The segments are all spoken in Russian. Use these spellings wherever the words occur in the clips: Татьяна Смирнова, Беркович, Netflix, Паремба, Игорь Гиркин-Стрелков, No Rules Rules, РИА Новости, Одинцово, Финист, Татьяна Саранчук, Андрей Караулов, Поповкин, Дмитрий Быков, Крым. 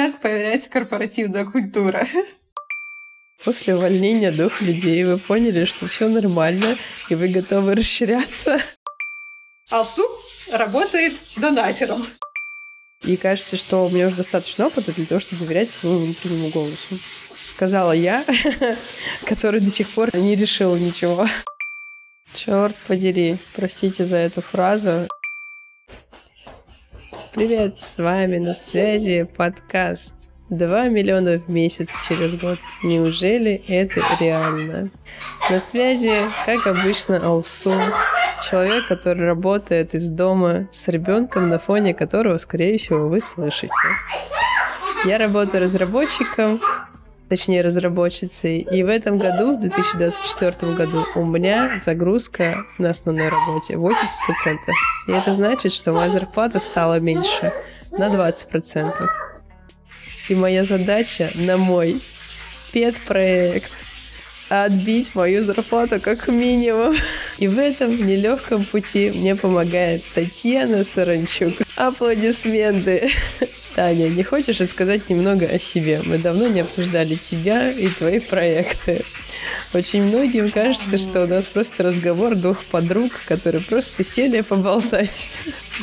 Так появляется корпоративная культура. После увольнения 2 людей вы поняли, что все нормально, и вы готовы расширяться. Алсу работает донатером. И кажется, что у меня уже достаточно опыта для того, чтобы доверять своему внутреннему голосу. Сказала я, который до сих пор не решил ничего. Черт подери, простите за эту фразу. Привет, с вами на связи подкаст 2 миллиона в месяц через год. Неужели это реально? На связи, как обычно, Алсу. Человек, который работает из дома с ребенком, на фоне которого, скорее всего, вы слышите. Я работаю разработчиком, точнее разработчицей, и в этом году, в 2024 году, у меня загрузка на основной работе 80%. И это значит, что моя зарплата стала меньше на 20%. И моя задача на мой пет-проект отбить мою зарплату как минимум. И в этом нелегком пути мне помогает Татьяна Саранчук. Аплодисменты! Таня, не хочешь рассказать немного о себе? Мы давно не обсуждали тебя и твои проекты. Очень многим кажется, что у нас просто разговор 2 подруг, которые просто сели поболтать.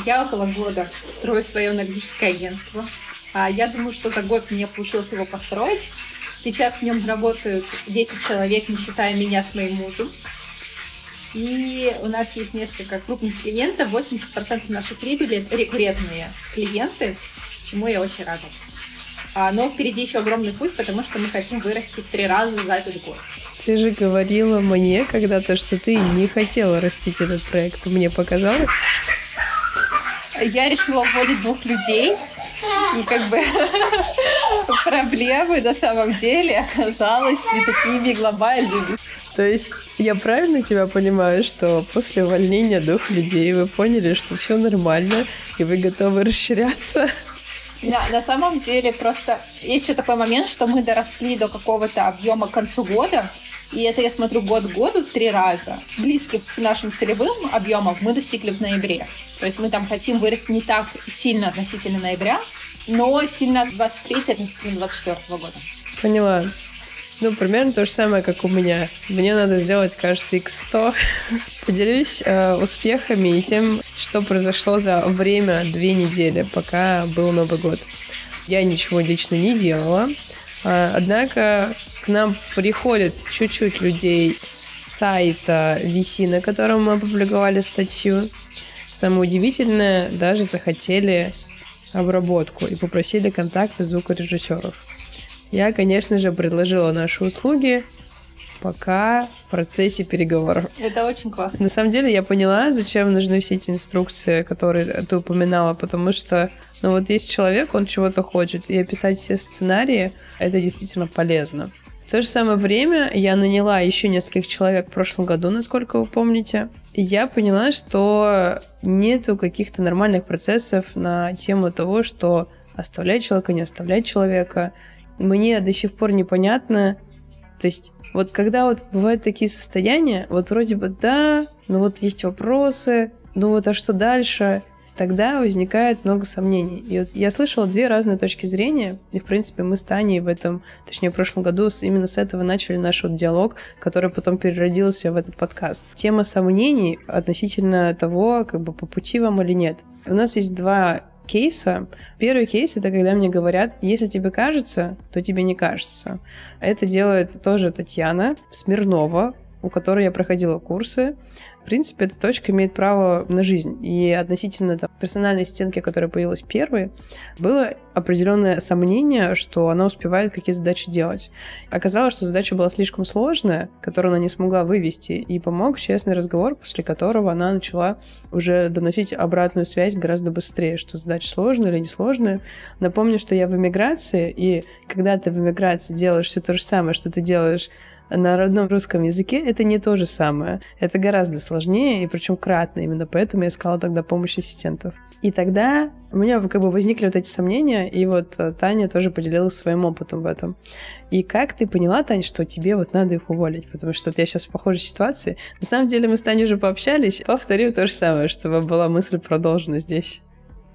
Я около года строю свое аналитическое агентство. Я думаю, что за год мне получилось его построить. Сейчас в нем работают 10 человек, не считая меня с моим мужем. И у нас есть несколько крупных клиентов. 80% наших прибыли – это рекуррентные клиенты, чему я очень рада. Но впереди еще огромный путь, потому что мы хотим вырасти в 3 раза за этот год. Ты же говорила мне когда-то, что ты не хотела растить этот проект. Мне показалось. Я решила уволить 2 людей. И как бы проблемы на самом деле оказались не такими глобальными. То есть я правильно тебя понимаю, что после увольнения 2 людей вы поняли, что все нормально, и вы готовы расширяться? На самом деле просто есть еще такой момент, что мы доросли до какого-то объема к концу года, и это я смотрю год к году 3 раза. Близких к нашим целевым объемам мы достигли в ноябре. То есть мы там хотим вырасти не так сильно относительно ноября, но сильно 23 относительно 24 года. Поняла. Ну, примерно то же самое, как у меня. Мне надо сделать, кажется, x100. Поделюсь успехами и тем, что произошло за время 2 недели, пока был Новый год. Я ничего лично не делала. Однако к нам приходит чуть-чуть людей с сайта VC, на котором мы опубликовали статью. Самое удивительное, даже захотели обработку и попросили контакты звукорежиссеров. Я, конечно же, предложила наши услуги, пока в процессе переговоров. Это очень классно. На самом деле я поняла, зачем нужны все эти инструкции, которые ты упоминала, потому что, вот есть человек, он чего-то хочет, и описать все сценарии, это действительно полезно. В то же самое время я наняла еще нескольких человек в прошлом году, насколько вы помните. И я поняла, что нету каких-то нормальных процессов на тему того, что оставлять человека, не оставлять человека. Мне до сих пор непонятно, то есть когда бывают такие состояния, вроде бы да, но есть вопросы, а что дальше? Тогда возникает много сомнений. И я слышала 2 разные точки зрения, и, в принципе, мы с Таней в прошлом году именно с этого начали наш диалог, который потом переродился в этот подкаст. Тема сомнений относительно того, по пути вам или нет. У нас есть 2 кейса. Первый кейс — это когда мне говорят, если тебе кажется, то тебе не кажется. Это делает тоже Татьяна Смирнова, у которой я проходила курсы. В принципе, эта точка имеет право на жизнь. И относительно персональной стенки, которая появилась первой, было определенное сомнение, что она успевает какие задачи делать. Оказалось, что задача была слишком сложная, которую она не смогла вывести, и помог честный разговор, после которого она начала уже доносить обратную связь гораздо быстрее, что задача сложная или несложная. Напомню, что я в эмиграции, и когда ты в эмиграции делаешь все то же самое, что ты делаешь на родном русском языке, это не то же самое. Это гораздо сложнее, и причем кратно. Именно поэтому я искала тогда помощь ассистентов. И тогда у меня возникли эти сомнения, и Таня тоже поделилась своим опытом в этом. И как ты поняла, Тань, что тебе надо их уволить? Потому что я сейчас в похожей ситуации. На самом деле мы с Таней уже пообщались. Повторю то же самое, чтобы была мысль продолжена здесь.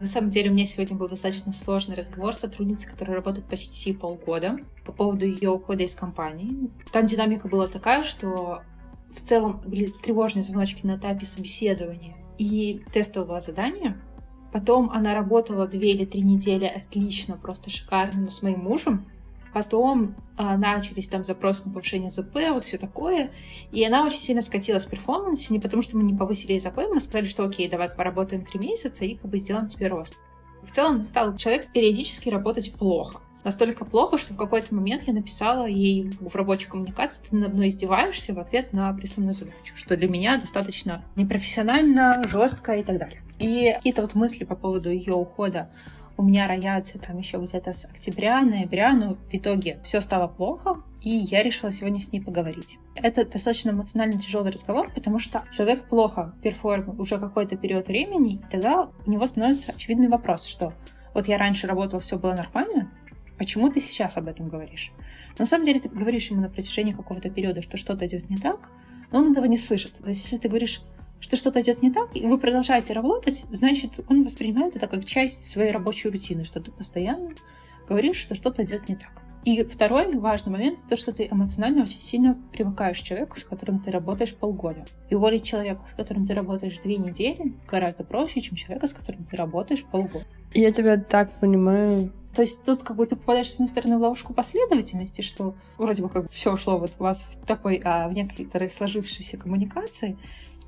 На самом деле, у меня сегодня был достаточно сложный разговор с сотрудницей, которая работает почти полгода, по поводу ее ухода из компании. Там динамика была такая, что в целом были тревожные звоночки на этапе собеседования и тестового задания. Потом она работала 2 или 3 недели отлично, просто шикарно с моим мужем. Потом начались там запросы на повышение ЗП, вот все такое. И она очень сильно скатилась в перформансе, не потому что мы не повысили ей ЗП, мы сказали, что окей, давай поработаем 3 месяца и как бы сделаем тебе рост. В целом стал человек периодически работать плохо. Настолько плохо, что в какой-то момент я написала ей в рабочей коммуникации: ты надо мной издеваешься в ответ на присланную задачу, что для меня достаточно непрофессионально, жестко и так далее. И какие-то вот мысли по поводу ее ухода у меня роятся там еще где-то с октября, ноября, но в итоге все стало плохо, и я решила сегодня с ней поговорить. Это достаточно эмоционально тяжелый разговор, потому что человек плохо перформит уже какой-то период времени, и тогда у него становится очевидный вопрос, что вот я раньше работала, все было нормально, почему ты сейчас об этом говоришь? На самом деле ты говоришь ему на протяжении какого-то периода, что что-то идет не так, но он этого не слышит. То есть если ты говоришь, что что-то идет не так, и вы продолжаете работать, значит, он воспринимает это как часть своей рабочей рутины, что ты постоянно говоришь, что что-то идет не так. И второй важный момент — то, что ты эмоционально очень сильно привыкаешь к человеку, с которым ты работаешь полгода. И уволить человека, с которым ты работаешь 2 недели, гораздо проще, чем человека, с которым ты работаешь полгода. Я тебя так понимаю. То есть тут как бы ты попадаешь, с одной стороны, в ловушку последовательности, что вроде бы как бы все шло вот у вас в такой, в некоторой сложившейся коммуникации,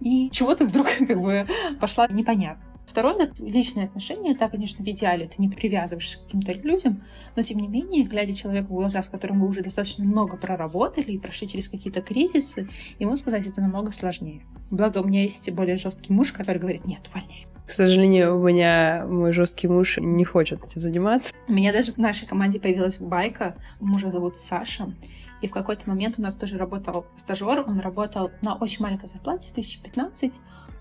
и чего-то вдруг как бы пошла непонятно. Второе, личные отношения, да, конечно, в идеале ты не привязываешься к каким-то людям, но тем не менее, глядя человеку в глаза, с которым вы уже достаточно много проработали и прошли через какие-то кризисы, ему сказать это намного сложнее. Благо, у меня есть более жесткий муж, который говорит: нет, увольняй. К сожалению, у меня мой жесткий муж не хочет этим заниматься. У меня даже в нашей команде появилась байка. Мужа зовут Саша. И в какой-то момент у нас тоже работал стажер. Он работал на очень маленькой зарплате, 1015,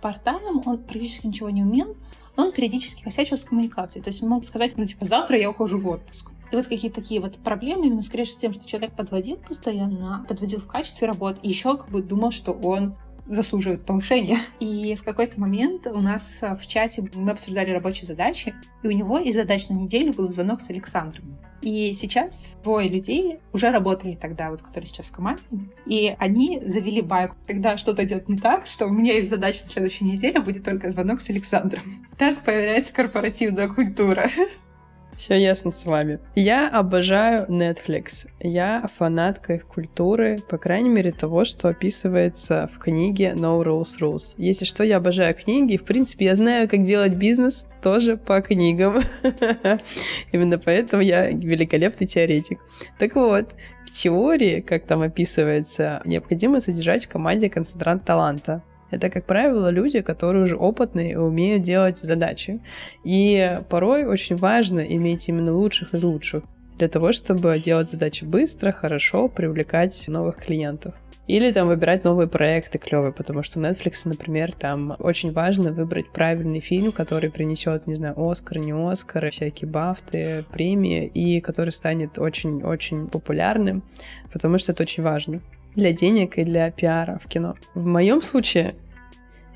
парт-тайм. Он практически ничего не умел, но он периодически косячил с коммуникацией. То есть он мог сказать: ну, типа, завтра я ухожу в отпуск. И вот какие-то такие вот проблемы, именно скорее с тем, что человек подводил постоянно, подводил в качестве работ, и еще как бы думал, что он заслуживают повышения. И в какой-то момент у нас в чате мы обсуждали рабочие задачи, и у него из задач на неделю был звонок с Александром. И сейчас 2 людей уже работали тогда, вот, которые сейчас в команде, и они завели байку, когда что-то идет не так, что у меня из задач на следующей неделе будет только звонок с Александром. Так появляется корпоративная культура. Все ясно с вами. Я обожаю Netflix. Я фанатка их культуры, по крайней мере, того, что описывается в книге No Rules Rules. Если что, я обожаю книги. В принципе, я знаю, как делать бизнес тоже по книгам. Именно поэтому я великолепный теоретик. Так вот, в теории, как там описывается, необходимо содержать в команде концентрант таланта. Это, как правило, люди, которые уже опытные и умеют делать задачи. И порой очень важно иметь именно лучших из лучших для того, чтобы делать задачи быстро, хорошо, привлекать новых клиентов. Или там выбирать новые проекты клевые, потому что у Netflix, например, там очень важно выбрать правильный фильм, который принесет, не знаю, Оскар, не Оскар, всякие бафты, премии, и который станет очень-очень популярным, потому что это очень важно для денег и для пиара в кино. В моем случае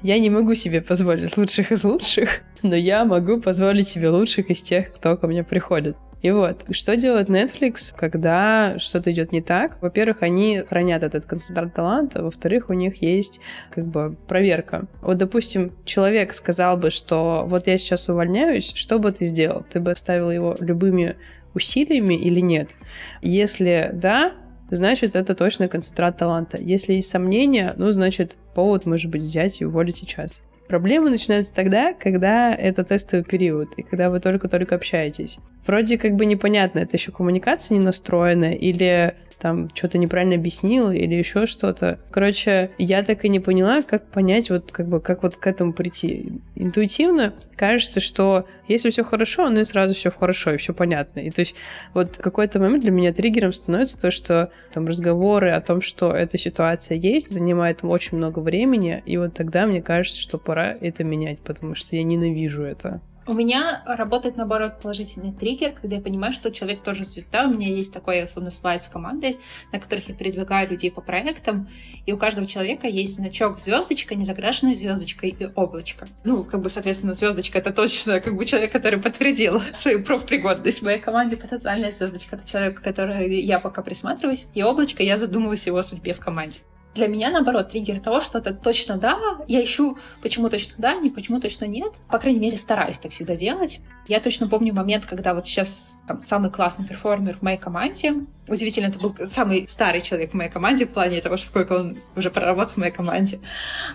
я не могу себе позволить лучших из лучших, но я могу позволить себе лучших из тех, кто ко мне приходит. И вот, что делает Netflix, когда что-то идет не так? Во-первых, они хранят этот концентрант таланта, во-вторых, у них есть как бы проверка. Вот, допустим, человек сказал бы, что вот я сейчас увольняюсь, что бы ты сделал? Ты бы оставил его любыми усилиями или нет? Если да, значит, это точно концентрат таланта. Если есть сомнения, значит, повод может быть взять и уволить сейчас. Проблемы начинаются тогда, когда это тестовый период, и когда вы только-только общаетесь. Вроде как бы непонятно, это еще коммуникация не настроена, или там что-то неправильно объяснила, или еще что-то. Короче, я так и не поняла, как понять, вот как бы, как вот к этому прийти. Интуитивно кажется, что если все хорошо, и сразу все хорошо, и все понятно. И то есть вот в какой-то момент для меня триггером становится то, что там разговоры о том, что эта ситуация есть, занимает очень много времени, и вот тогда мне кажется, что пора это менять, потому что я ненавижу это. У меня работает, наоборот, положительный триггер, когда я понимаю, что человек тоже звезда. У меня есть такой, особенно, слайд с командой, на которых я передвигаю людей по проектам, и у каждого человека есть значок звездочка, не закрашенная звездочкой и облачко. Ну, как бы, соответственно, звездочка — это точно как бы человек, который подтвердил свою профпригодность. В моей команде потенциальная звездочка — это человек, к которому я пока присматриваюсь, и облачко — я задумываюсь о его судьбе в команде. Для меня, наоборот, триггер того, что это точно да, я ищу, почему точно да, не почему точно нет. По крайней мере, стараюсь так всегда делать. Я точно помню момент, когда вот сейчас там, самый классный перформер в моей команде. Удивительно, это был самый старый человек в моей команде в плане того, сколько он уже проработал в моей команде.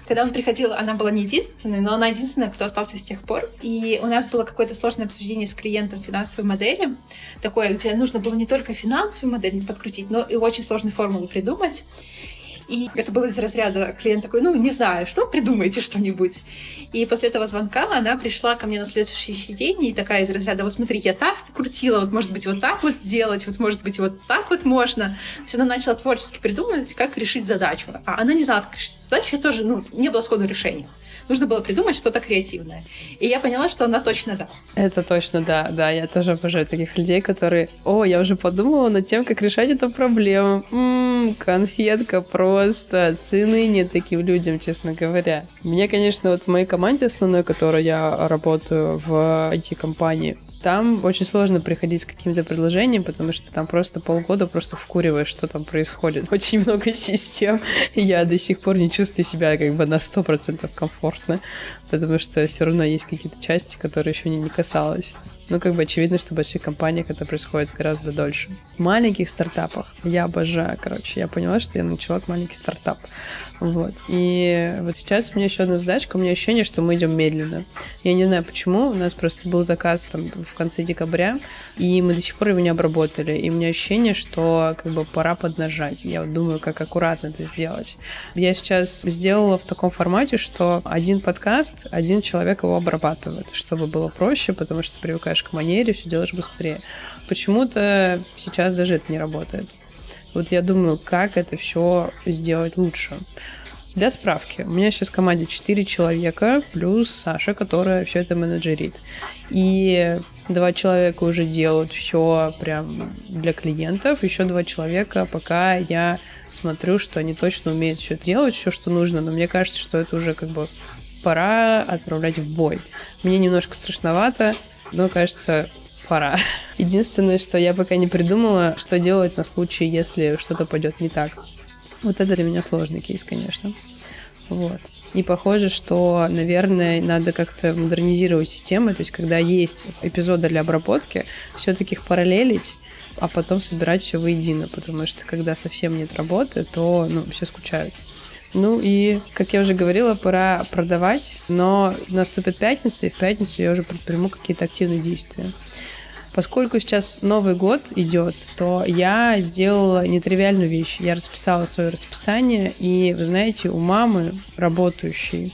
Когда он приходил, она была не единственной, но она единственная, кто остался с тех пор. И у нас было какое-то сложное обсуждение с клиентом финансовой модели, такое, где нужно было не только финансовую модель подкрутить, но и очень сложные формулы придумать. И это было из разряда, клиент такой, ну, не знаю, что, придумайте что-нибудь. И после этого звонка она пришла ко мне на следующий день и такая из разряда, вот смотри, я так покрутила, вот, может быть, вот так вот сделать, вот, может быть, вот так вот можно. То есть она начала творчески придумывать, как решить задачу. А она не знала, как решить задачу, я тоже, ну, не было сходу решения. Нужно было придумать что-то креативное. И я поняла, что она точно да. Это точно да, да. Я тоже обожаю таких людей, которые, я уже подумала над тем, как решать эту проблему. Конфетка просто. Цены нет таким людям, честно говоря. Мне, конечно, вот в моей команде основной, в которой я работаю в IT-компании, там очень сложно приходить с каким-то предложением, потому что там просто полгода просто вкуриваешь, что там происходит. Очень много систем. Я до сих пор не чувствую себя как бы на 100% комфортно, потому что все равно есть какие-то части, которые еще не касалось. Ну, как бы очевидно, что в больших компаниях это происходит гораздо дольше. В маленьких стартапах я обожаю, Я поняла, что я начала маленький стартап. Вот. И вот сейчас у меня еще одна задачка. У меня ощущение, что мы идем медленно. Я не знаю, почему. У нас просто был заказ там, в конце декабря, и мы до сих пор его не обработали. И у меня ощущение, что как бы пора поднажать. Я вот думаю, как аккуратно это сделать. Я сейчас сделала в таком формате, что один подкаст, один человек его обрабатывает, чтобы было проще, потому что привыкаю к манере, все делаешь быстрее. Почему-то сейчас даже это не работает. Вот я думаю, как это все сделать лучше. Для справки, у меня сейчас в команде 4 человека, плюс Саша, которая все это менеджерит. И 2 человека уже делают все прям для клиентов, еще 2 человека, пока я смотрю, что они точно умеют все делать, все, что нужно, но мне кажется, что это уже как бы пора отправлять в бой. Мне немножко страшновато, но, кажется, пора. Единственное, что я пока не придумала, что делать на случай, если что-то пойдет не так. Вот это для меня сложный кейс, конечно. Вот. И похоже, что, наверное, надо как-то модернизировать системы, то есть когда есть эпизоды для обработки, все-таки их параллелить, а потом собирать все воедино, потому что когда совсем нет работы, то все скучают. Ну и, как я уже говорила, пора продавать, но наступит пятница, и в пятницу я уже предприму какие-то активные действия. Поскольку сейчас Новый год идет, то я сделала нетривиальную вещь. Я расписала свое расписание, и, вы знаете, у мамы, работающей,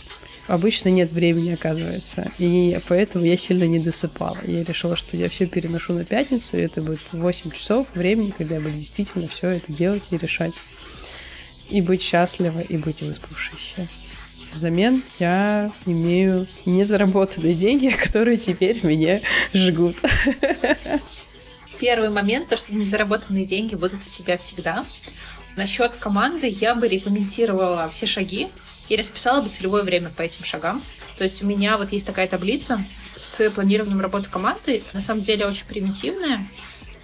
обычно нет времени, оказывается, и поэтому я сильно не досыпала. Я решила, что я все переношу на пятницу, и это будет 8 часов времени, когда я буду действительно все это делать и решать. И быть счастливой, и быть выспавшейся. Взамен я имею незаработанные деньги, которые теперь меня жгут. Первый момент, то, что незаработанные деньги будут у тебя всегда. Насчет команды я бы рекомендовала все шаги и расписала бы целевое время по этим шагам. То есть у меня вот есть такая таблица с планированием работы команды, на самом деле очень примитивная,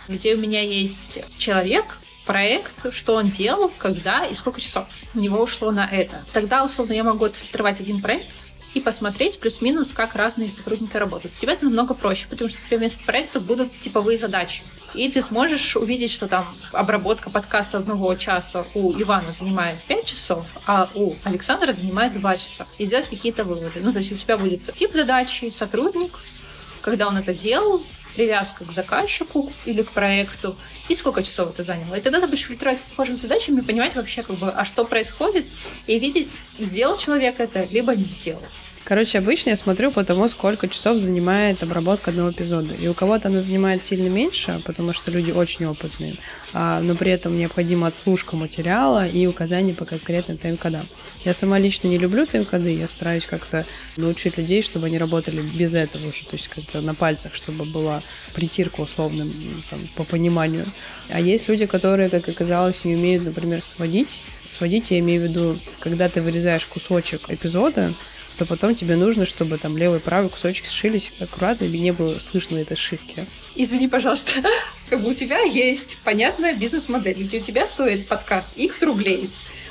где у меня есть человек, проект, что он делал, когда и сколько часов у него ушло на это. Тогда, условно, я могу отфильтровать один проект и посмотреть плюс-минус, как разные сотрудники работают. Тебе это намного проще, потому что у тебя вместо проекта будут типовые задачи. И ты сможешь увидеть, что там обработка подкаста 1 часа у Ивана занимает 5 часов, а у Александра занимает 2 часа. И сделать какие-то выводы. Ну, то есть у тебя будет тип задачи, сотрудник, когда он это делал, привязка к заказчику или к проекту, и сколько часов это заняло. И тогда ты будешь фильтровать по похожим задачам и понимать вообще, как бы, а что происходит, и видеть, сделал человек это, либо не сделал. Короче, обычно я смотрю по тому, сколько часов занимает обработка одного эпизода. И у кого-то она занимает сильно меньше, потому что люди очень опытные, но при этом необходима отслушка материала и указания по конкретным тайм-кодам. Я сама лично не люблю тайм-коды, я стараюсь как-то научить людей, чтобы они работали без этого уже, то есть как-то на пальцах, чтобы была притирка условно там, по пониманию. А есть люди, которые, как оказалось, не умеют, например, сводить. Сводить, я имею в виду, когда ты вырезаешь кусочек эпизода, то потом тебе нужно, чтобы там левый и правый кусочек сшились аккуратно, и не было слышно этой сшивки. Извини, пожалуйста, как бы у тебя есть понятная бизнес-модель, где у тебя стоит подкаст X рублей,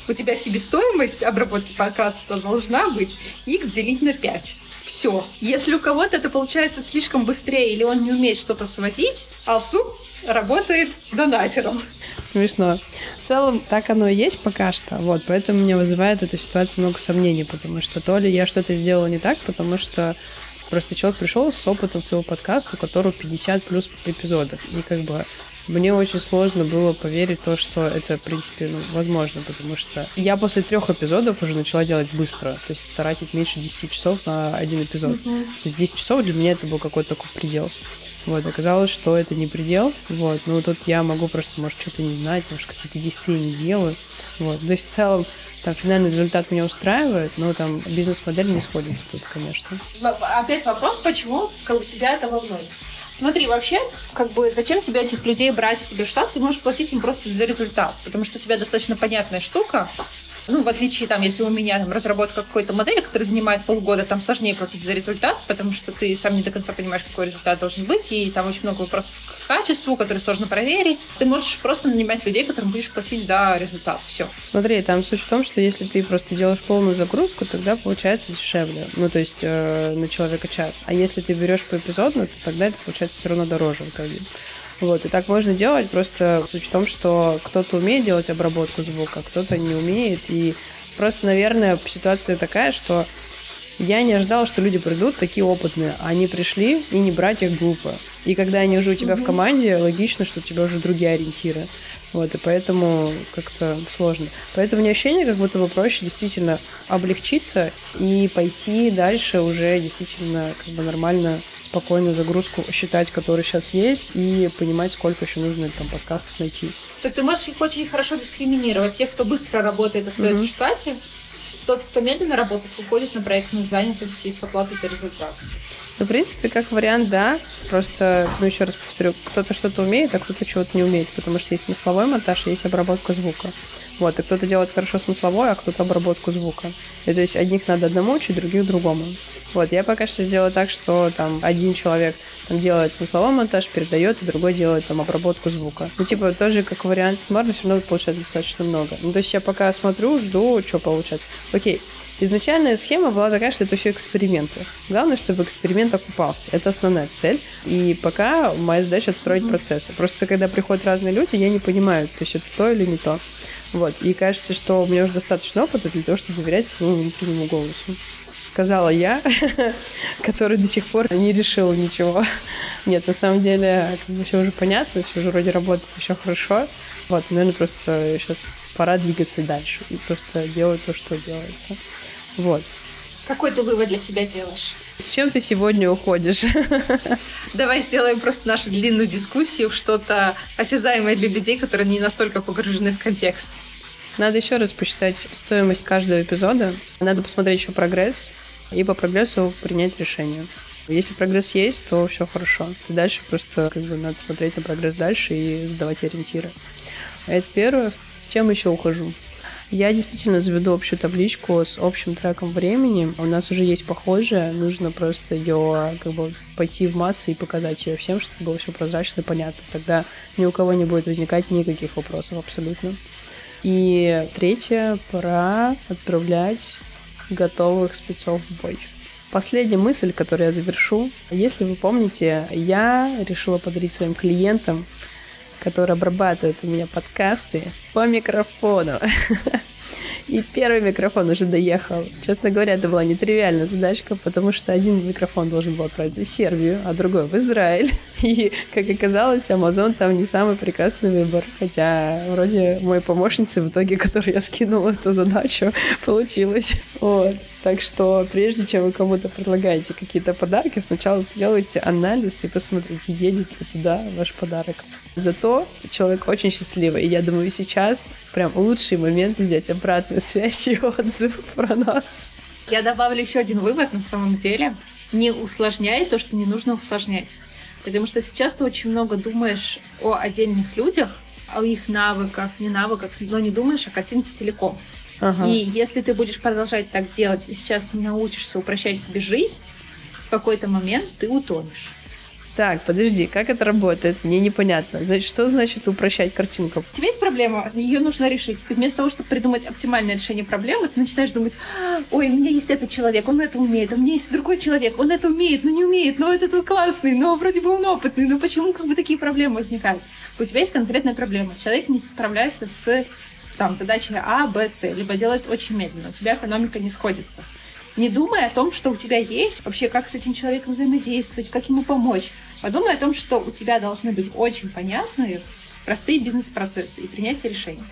у тебя себестоимость обработки подкаста должна быть X делить на 5. Все. Если у кого-то это получается слишком быстрее, или он не умеет что-то сводить, Алсу работает донатером. Смешно. В целом, так оно и есть пока что. Вот, поэтому меня вызывает эта ситуация много сомнений, потому что то ли я что-то сделала не так, потому что просто человек пришел с опытом своего подкаста, у которого 50 плюс эпизодов. И как бы мне очень сложно было поверить в то, что это, в принципе, возможно, потому что я после 3 эпизодов уже начала делать быстро, то есть тратить меньше 10 часов на один эпизод. То есть 10 часов для меня это был какой-то такой предел. Вот, оказалось, что это не предел, вот, ну, тут я могу просто, может, что-то не знать, может, какие-то действия не делаю, вот, то есть в целом, там, финальный результат меня устраивает, но там бизнес-модель не сходится тут, конечно. Опять вопрос, почему тебя это волнует? Смотри, вообще, как бы, зачем тебе этих людей брать себе в штат? Ты можешь платить им просто за результат, потому что у тебя достаточно понятная штука. Ну, в отличие, там, если у меня там, разработка какой-то модели, которая занимает полгода, там сложнее платить за результат, потому что ты сам не до конца понимаешь, какой результат должен быть, и там очень много вопросов к качеству, которые сложно проверить. Ты можешь просто нанимать людей, которым будешь платить за результат. Все. Смотри, там суть в том, что если ты просто делаешь полную загрузку, тогда получается дешевле. Ну, то есть на человека час. А если ты берешь поэпизодно, то тогда это получается все равно дороже в итоге. Вот, и так можно делать, просто суть в том, что кто-то умеет делать обработку звука, кто-то не умеет, и просто, наверное, ситуация такая, что я не ожидала, что люди придут такие опытные, они пришли, и не брать их глупо. И когда они уже у тебя в команде, логично, что у тебя уже другие ориентиры. Вот, и поэтому как-то сложно. Поэтому мне ощущение, как будто бы проще действительно облегчиться и пойти дальше уже действительно как бы нормально, спокойно загрузку считать, которая сейчас есть, и понимать, сколько еще нужно там подкастов найти. Так ты можешь их очень хорошо дискриминировать. Тех, кто быстро работает, остается в штате. Тот, кто медленно работает, уходит на проектную занятость и с оплатой за результат. Ну, в принципе, как вариант, да. Просто, ну, еще раз повторю, кто-то что-то умеет, а кто-то чего-то не умеет, потому что есть смысловой монтаж, есть обработка звука. Вот, и кто-то делает хорошо смысловой, а кто-то обработку звука. И то есть одних надо одному учить, других другому. Вот, я пока что сделала так, что там один человек там, делает смысловой монтаж, передает, и другой делает там обработку звука. Ну, типа, тоже как вариант, марно все равно получается достаточно много. Ну, то есть я пока смотрю, жду, что получается. Окей. Изначальная схема была такая, что это все эксперименты. Главное, чтобы эксперимент окупался. Это основная цель. И пока моя задача отстроить процессы. Просто когда приходят разные люди, я не понимаю, то есть это то или не то. Вот. И кажется, что у меня уже достаточно опыта для того, чтобы доверять своему внутреннему голосу. Сказала я, который до сих пор не решил ничего. Нет, на самом деле, как бы все уже понятно, все уже вроде работает, все хорошо. Вот, наверное, просто сейчас пора двигаться дальше и просто делать то, что делается. Вот. Какой ты вывод для себя делаешь? С чем ты сегодня уходишь? Давай сделаем просто нашу длинную дискуссию, что-то осязаемое для людей, которые не настолько погружены в контекст. Надо еще раз посчитать стоимость каждого эпизода. Надо посмотреть еще прогресс и по прогрессу принять решение. Если прогресс есть, то все хорошо. И дальше просто как бы, надо смотреть на прогресс дальше и задавать ориентиры. Это первое. С чем еще ухожу? Я действительно заведу общую табличку с общим треком времени. У нас уже есть похожая. Нужно просто ее как бы пойти в массы и показать ее всем, чтобы было все прозрачно и понятно. Тогда ни у кого не будет возникать никаких вопросов абсолютно. И третье, пора отправлять готовых спецов в бой. Последняя мысль, которую я завершу. Если вы помните, я решила подарить своим клиентам, которые обрабатывают у меня подкасты, по микрофону. И первый микрофон уже доехал. Честно говоря, это была нетривиальная задачка, потому что один микрофон должен был отправиться в Сербию, а другой в Израиль. И, как оказалось, Amazon там не самый прекрасный выбор. Хотя, вроде, моей помощницы, в итоге, которой я скинула эту задачу, получилось. Вот. Так что, прежде чем вы кому-то предлагаете какие-то подарки, сначала сделайте анализ и посмотрите, едет ли туда ваш подарок. Зато человек очень счастливый. И я думаю, сейчас прям лучший момент взять обратную связь и отзыв про нас. Я добавлю еще один вывод на самом деле. Не усложняй то, что не нужно усложнять. Потому что сейчас ты очень много думаешь о отдельных людях, о их навыках, не навыках, но не думаешь о картинке целиком. Ага. И если ты будешь продолжать так делать и сейчас не научишься упрощать себе жизнь, в какой-то момент ты утонешь. Так, подожди, как это работает? Мне непонятно. Значит, что значит упрощать картинку? У тебя есть проблема, ее нужно решить. И вместо того, чтобы придумать оптимальное решение проблемы, ты начинаешь думать: ой, у меня есть этот человек, он это умеет, а у меня есть другой человек, он это умеет, но не умеет, но этот классный, но вроде бы он опытный, но почему как бы такие проблемы возникают? У тебя есть конкретная проблема. Человек не справляется с там, задачей А, Б, С, либо делает очень медленно. У тебя экономика не сходится. Не думай о том, что у тебя есть, вообще как с этим человеком взаимодействовать, как ему помочь. Подумай о том, что у тебя должны быть очень понятные, простые бизнес-процессы и принятие решений.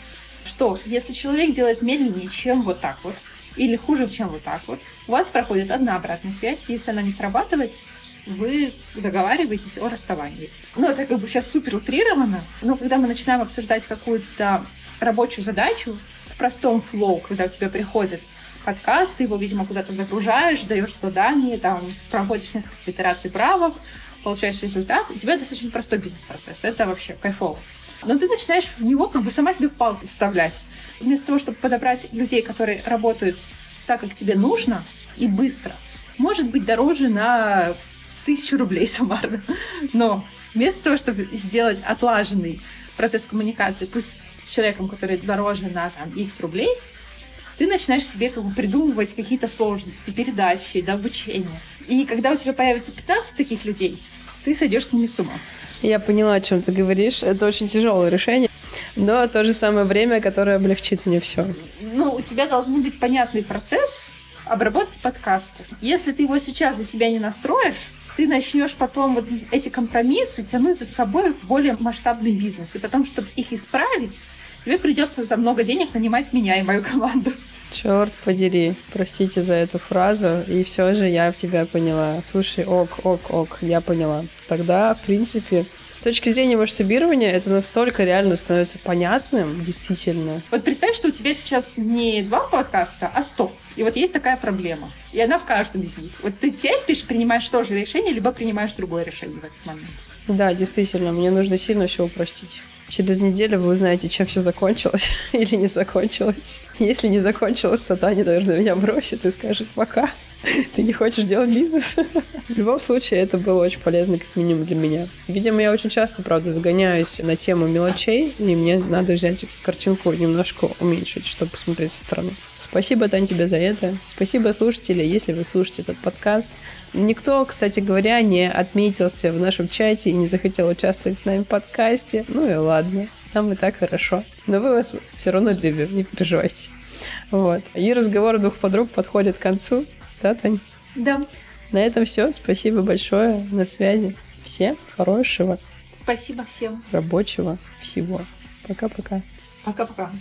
Что, если человек делает медленнее, чем вот так вот, или хуже, чем вот так вот, у вас проходит одна обратная связь, если она не срабатывает, вы договариваетесь о расставании. Ну, это как бы сейчас супер утрировано, но когда мы начинаем обсуждать какую-то рабочую задачу в простом флоу, когда у тебя приходит подкаст, ты его, видимо, куда-то загружаешь, даешь задание, там, проходишь несколько итераций правок, получаешь результат, у тебя достаточно простой бизнес-процесс. Это вообще кайфово. Но ты начинаешь в него как бы сама себе палки вставлять. Вместо того, чтобы подобрать людей, которые работают так, как тебе нужно, и быстро, может быть, дороже на 1000 рублей суммарно. Но вместо того, чтобы сделать отлаженный процесс коммуникации, пусть с человеком, который дороже на там, X рублей, ты начинаешь себе как бы придумывать какие-то сложности, передачи, да, обучения. И когда у тебя появится 15 таких людей, ты сойдешь с ними с ума. Я поняла, о чем ты говоришь. Это очень тяжелое решение, но то же самое время, которое облегчит мне все. Ну, у тебя должен быть понятный процесс обработки подкаста. Если ты его сейчас для себя не настроишь, ты начнешь потом вот эти компромиссы тянуть за собой в более масштабный бизнес. И потом, чтобы их исправить, тебе придется за много денег нанимать меня и мою команду. Черт подери, простите за эту фразу, и все же я тебя поняла. Слушай, ок, я поняла. Тогда, в принципе, с точки зрения масштабирования это настолько реально становится понятным, действительно. Вот представь, что у тебя сейчас не 2 подкаста, а 100. И вот есть такая проблема, и она в каждом из них. Вот ты терпишь, принимаешь то же решение, либо принимаешь другое решение в этот момент. Да, действительно, мне нужно сильно все упростить. Через неделю вы узнаете, чем все закончилось или не закончилось. Если не закончилось, то Таня, наверное, меня бросит и скажет: пока, ты не хочешь делать бизнес. В любом случае, это было очень полезно, как минимум, для меня. Видимо, я очень часто, правда, загоняюсь на тему мелочей, и мне надо взять картинку немножко уменьшить, чтобы посмотреть со стороны. Спасибо, Тань, тебе за это. Спасибо, слушатели, если вы слушаете этот подкаст. Никто, кстати говоря, не отметился в нашем чате и не захотел участвовать с нами в подкасте. Ну и ладно, нам и так хорошо. Но мы вас все равно любим, не переживайте. Вот. И разговор 2 подруг подходит к концу. Да, Тань? Да. На этом все. Спасибо большое. На связи. Всем хорошего. Спасибо всем. Рабочего всего. Пока-пока. Пока-пока.